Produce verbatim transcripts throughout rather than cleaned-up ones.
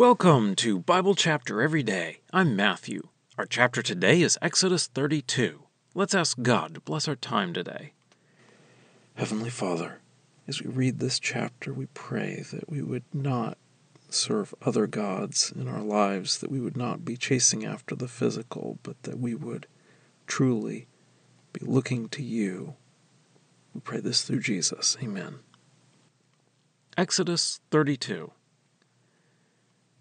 Welcome to Bible Chapter Every Day. I'm Matthew. Our chapter today is Exodus thirty-two. Let's ask God to bless our time today. Heavenly Father, as we read this chapter, we pray that we would not serve other gods in our lives, that we would not be chasing after the physical, but that we would truly be looking to you. We pray this through Jesus. Amen. Exodus thirty-two.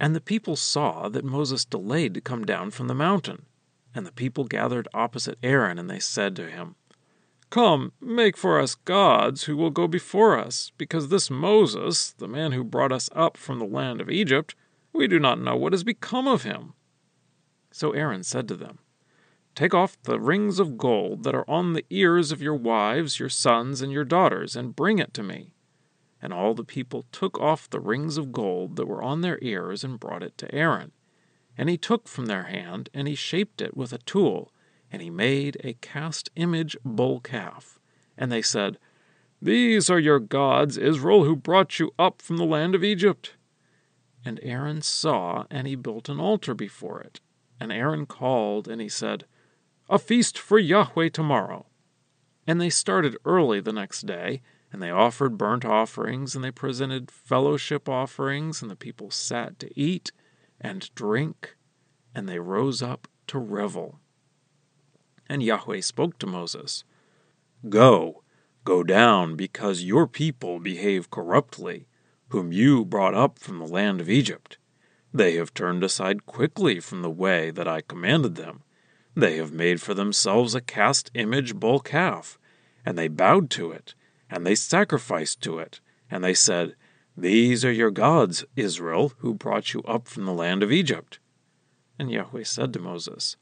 And the people saw that Moses delayed to come down from the mountain. And the people gathered opposite Aaron, and they said to him, Come, make for us gods who will go before us, because this Moses, the man who brought us up from the land of Egypt, we do not know what has become of him. So Aaron said to them, Take off the rings of gold that are on the ears of your wives, your sons, and your daughters, and bring it to me. And all the people took off the rings of gold that were on their ears and brought it to Aaron. And he took from their hand, and he shaped it with a tool, and he made a cast image bull calf. And they said, These are your gods, Israel, who brought you up from the land of Egypt. And Aaron saw, and he built an altar before it. And Aaron called, and he said, A feast for Yahweh tomorrow. And they started early the next day, and they offered burnt offerings, and they presented fellowship offerings, and the people sat to eat and drink, and they rose up to revel. And Yahweh spoke to Moses, Go, go down, because your people behave corruptly, whom you brought up from the land of Egypt. They have turned aside quickly from the way that I commanded them. They have made for themselves a cast image bull calf, and they bowed to it, and they sacrificed to it, and they said, These are your gods, Israel, who brought you up from the land of Egypt. And Yahweh said to Moses,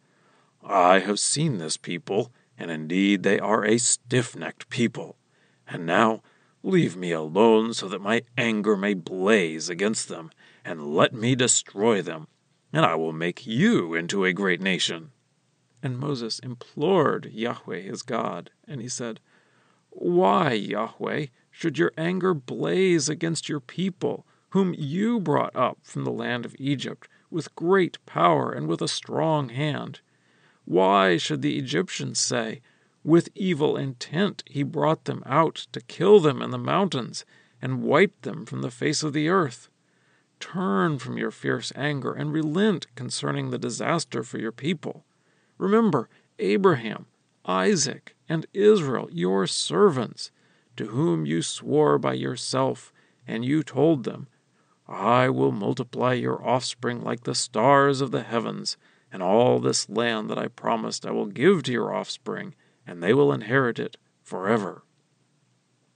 I have seen this people, and indeed they are a stiff-necked people. And now leave me alone, so that my anger may blaze against them, and let me destroy them, and I will make you into a great nation. And Moses implored Yahweh his God, and he said, Why, Yahweh, should your anger blaze against your people, whom you brought up from the land of Egypt, with great power and with a strong hand? Why should the Egyptians say, With evil intent he brought them out to kill them in the mountains, and wipe them from the face of the earth? Turn from your fierce anger, and relent concerning the disaster for your people. Remember Abraham, Isaac, and Israel, your servants, to whom you swore by yourself, and you told them, I will multiply your offspring like the stars of the heavens, and all this land that I promised I will give to your offspring, and they will inherit it forever.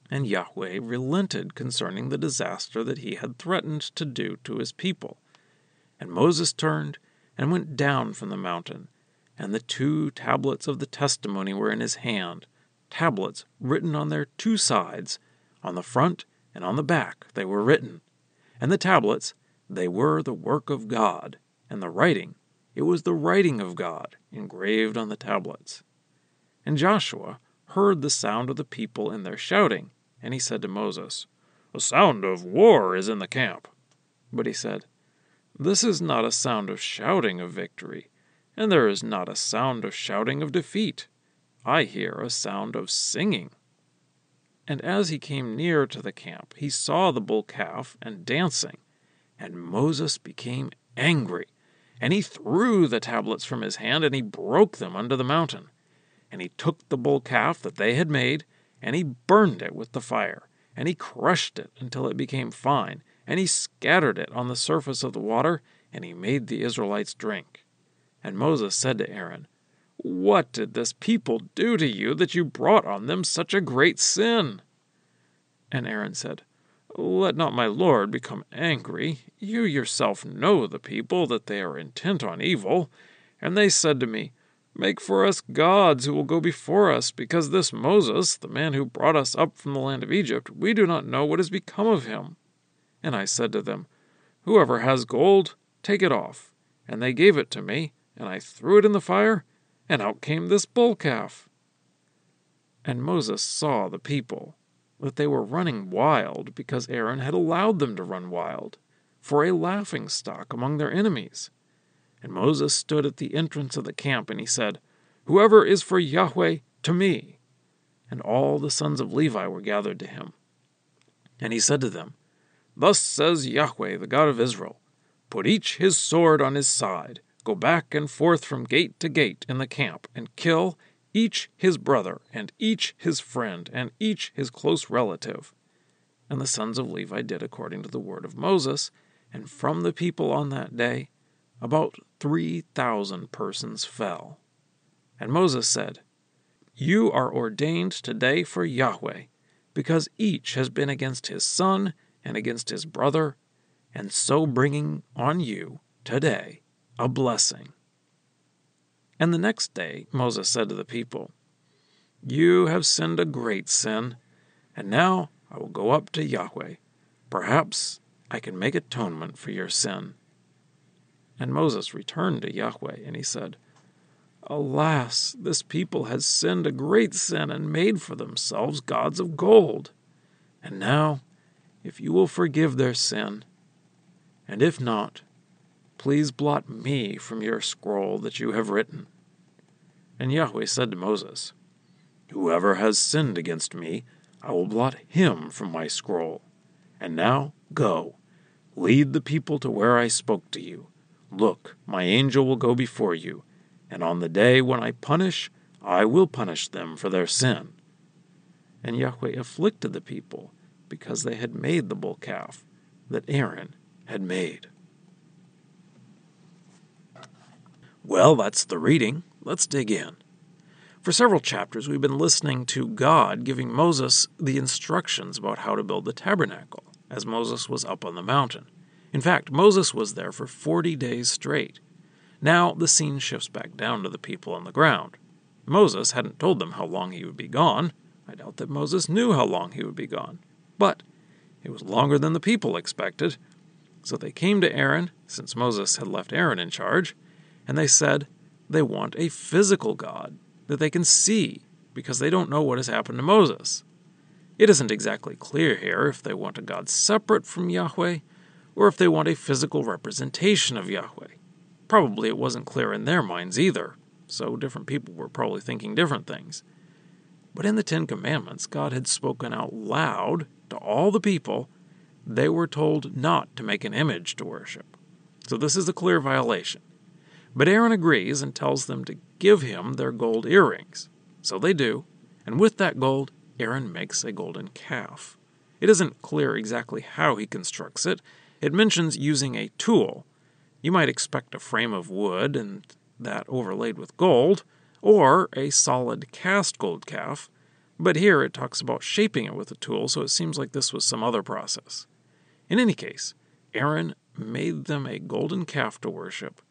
And Yahweh relented concerning the disaster that he had threatened to do to his people. And Moses turned and went down from the mountain, and the two tablets of the testimony were in his hand, tablets written on their two sides, on the front and on the back they were written. And the tablets, they were the work of God, and the writing, it was the writing of God, engraved on the tablets. And Joshua heard the sound of the people in their shouting, and he said to Moses, A sound of war is in the camp. But he said, This is not a sound of shouting of victory, and there is not a sound of shouting of defeat. I hear a sound of singing. And as he came near to the camp, he saw the bull calf and dancing. And Moses became angry, and he threw the tablets from his hand, and he broke them under the mountain. And he took the bull calf that they had made, and he burned it with the fire, and he crushed it until it became fine, and he scattered it on the surface of the water, and he made the Israelites drink. And Moses said to Aaron, What did this people do to you that you brought on them such a great sin? And Aaron said, Let not my lord become angry. You yourself know the people, that they are intent on evil. And they said to me, Make for us gods who will go before us, because this Moses, the man who brought us up from the land of Egypt, we do not know what has become of him. And I said to them, Whoever has gold, take it off. And they gave it to me, and I threw it in the fire, and out came this bull calf. And Moses saw the people, that they were running wild, because Aaron had allowed them to run wild. for a laughingstock among their enemies. And Moses stood at the entrance of the camp, and he said, "Whoever is for Yahweh, to me." And all the sons of Levi were gathered to him. And he said to them, "Thus says Yahweh, the God of Israel, put each his sword on his side, go back and forth from gate to gate in the camp, and kill each his brother, and each his friend, and each his close relative." And the sons of Levi did according to the word of Moses, and from the people on that day about three thousand persons fell. And Moses said, "You are ordained today for Yahweh, because each has been against his son and against his brother, and so bringing on you today a blessing." And the next day Moses said to the people, "You have sinned a great sin, and now I will go up to Yahweh. Perhaps I can make atonement for your sin." And Moses returned to Yahweh, and he said, "Alas, this people has sinned a great sin and made for themselves gods of gold. And now, if you will forgive their sin, and if not, please blot me from your scroll that you have written." And Yahweh said to Moses, "Whoever has sinned against me, I will blot him from my scroll. And now go, lead the people to where I spoke to you. Look, my angel will go before you, and on the day when I punish, I will punish them for their sin." And Yahweh afflicted the people, because they had made the bull calf that Aaron had made. Well, that's the reading. Let's dig in. For several chapters, we've been listening to God giving Moses the instructions about how to build the tabernacle, as Moses was up on the mountain. In fact, Moses was there for forty days straight. Now the scene shifts back down to the people on the ground. Moses hadn't told them how long he would be gone. I doubt that Moses knew how long he would be gone. But it was longer than the people expected. So they came to Aaron, since Moses had left Aaron in charge, and they said they want a physical God that they can see, because they don't know what has happened to Moses. It isn't exactly clear here if they want a God separate from Yahweh, or if they want a physical representation of Yahweh. Probably it wasn't clear in their minds either, so different people were probably thinking different things. But in the Ten Commandments, God had spoken out loud to all the people. They were told not to make an image to worship. So this is a clear violation. But Aaron agrees and tells them to give him their gold earrings. So they do, and with that gold, Aaron makes a golden calf. It isn't clear exactly how he constructs it. It mentions using a tool. You might expect a frame of wood and that overlaid with gold, or a solid cast gold calf, but here it talks about shaping it with a tool, so it seems like this was some other process. In any case, Aaron made them a golden calf to worship,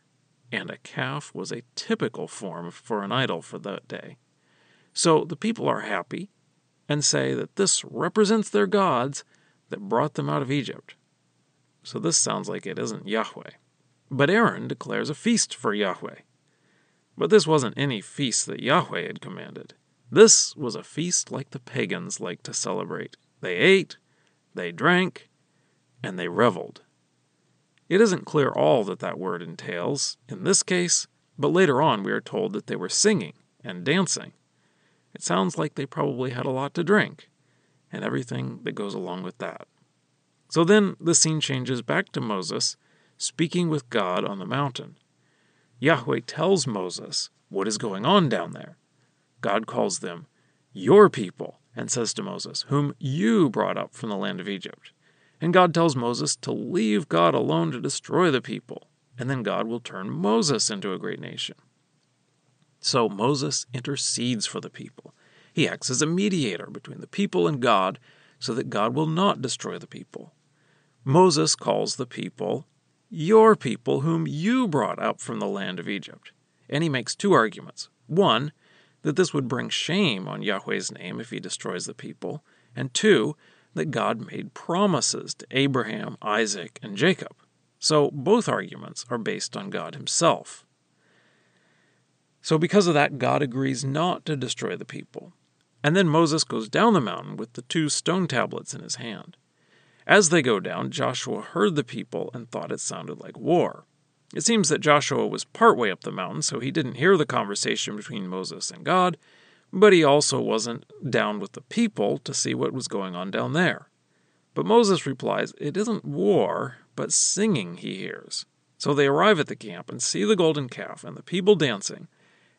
and a calf was a typical form for an idol for that day. So the people are happy and say that this represents their gods that brought them out of Egypt. So this sounds like it isn't Yahweh. But Aaron declares a feast for Yahweh. But this wasn't any feast that Yahweh had commanded. This was a feast like the pagans liked to celebrate. They ate, they drank, and they reveled. It isn't clear all that that word entails in this case, but later on we are told that they were singing and dancing. It sounds like they probably had a lot to drink, and everything that goes along with that. So then the scene changes back to Moses speaking with God on the mountain. Yahweh tells Moses what is going on down there. God calls them your people and says to Moses, whom you brought up from the land of Egypt. And God tells Moses to leave God alone to destroy the people, and then God will turn Moses into a great nation. So Moses intercedes for the people. He acts as a mediator between the people and God, so that God will not destroy the people. Moses calls the people your people, whom you brought up from the land of Egypt. And he makes two arguments. One, that this would bring shame on Yahweh's name if he destroys the people. And two, that God made promises to Abraham, Isaac, and Jacob. So both arguments are based on God himself. So because of that, God agrees not to destroy the people. And then Moses goes down the mountain with the two stone tablets in his hand. As they go down, Joshua heard the people and thought it sounded like war. It seems that Joshua was partway up the mountain, so he didn't hear the conversation between Moses and God, but he also wasn't down with the people to see what was going on down there. But Moses replies, it isn't war, but singing he hears. So they arrive at the camp and see the golden calf and the people dancing,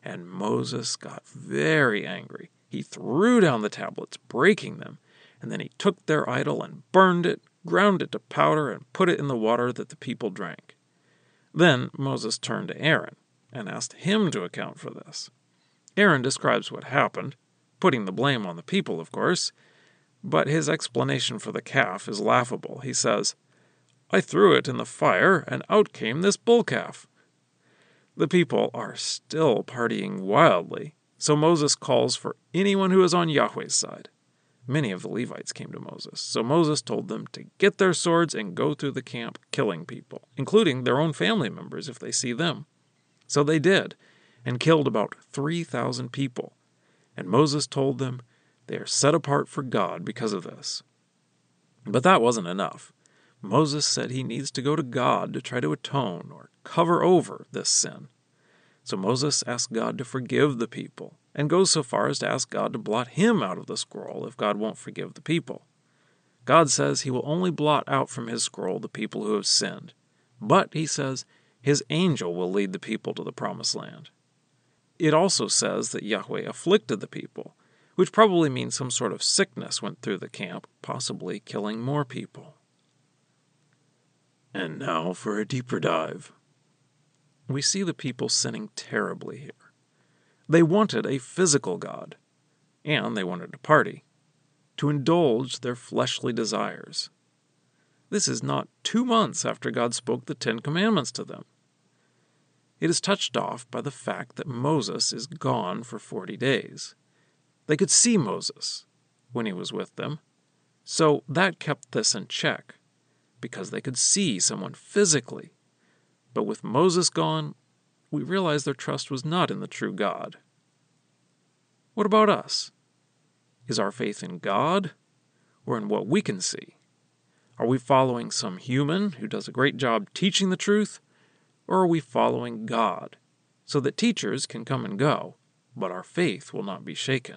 and Moses got very angry. He threw down the tablets, breaking them, and then he took their idol and burned it, ground it to powder, and put it in the water that the people drank. Then Moses turned to Aaron and asked him to account for this. Aaron describes what happened, putting the blame on the people, of course, but his explanation for the calf is laughable. He says, I threw it in the fire, and out came this bull calf. The people are still partying wildly, so Moses calls for anyone who is on Yahweh's side. Many of the Levites came to Moses, so Moses told them to get their swords and go through the camp killing people, including their own family members if they see them. So they did, and killed about three thousand people. And Moses told them they are set apart for God because of this. But that wasn't enough. Moses said he needs to go to God to try to atone or cover over this sin. So Moses asked God to forgive the people, and goes so far as to ask God to blot him out of the scroll if God won't forgive the people. God says he will only blot out from his scroll the people who have sinned, but, he says, his angel will lead the people to the promised land. It also says that Yahweh afflicted the people, which probably means some sort of sickness went through the camp, possibly killing more people. And now for a deeper dive. We see the people sinning terribly here. They wanted a physical God, and they wanted to party, to indulge their fleshly desires. This is not two months after God spoke the Ten Commandments to them. It is touched off by the fact that Moses is gone for forty days. They could see Moses when he was with them, so that kept this in check, because they could see someone physically. But with Moses gone, we realize their trust was not in the true God. What about us? Is our faith in God, or in what we can see? Are we following some human who does a great job teaching the truth, or are we following God, so that teachers can come and go, but our faith will not be shaken?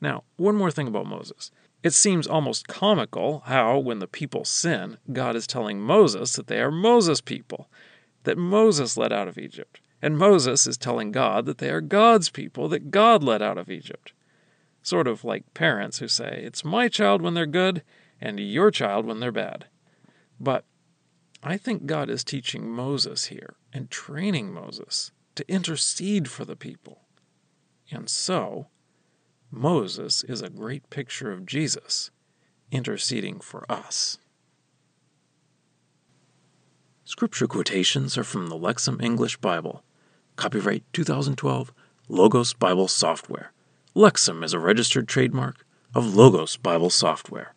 Now, one more thing about Moses. It seems almost comical how, when the people sin, God is telling Moses that they are Moses' people, that Moses led out of Egypt, and Moses is telling God that they are God's people that God led out of Egypt. Sort of like parents who say, it's my child when they're good, and your child when they're bad. But I think God is teaching Moses here, and training Moses to intercede for the people. And so, Moses is a great picture of Jesus interceding for us. Scripture quotations are from the Lexham English Bible. Copyright two thousand twelve, Logos Bible Software. Lexham is a registered trademark of Logos Bible Software.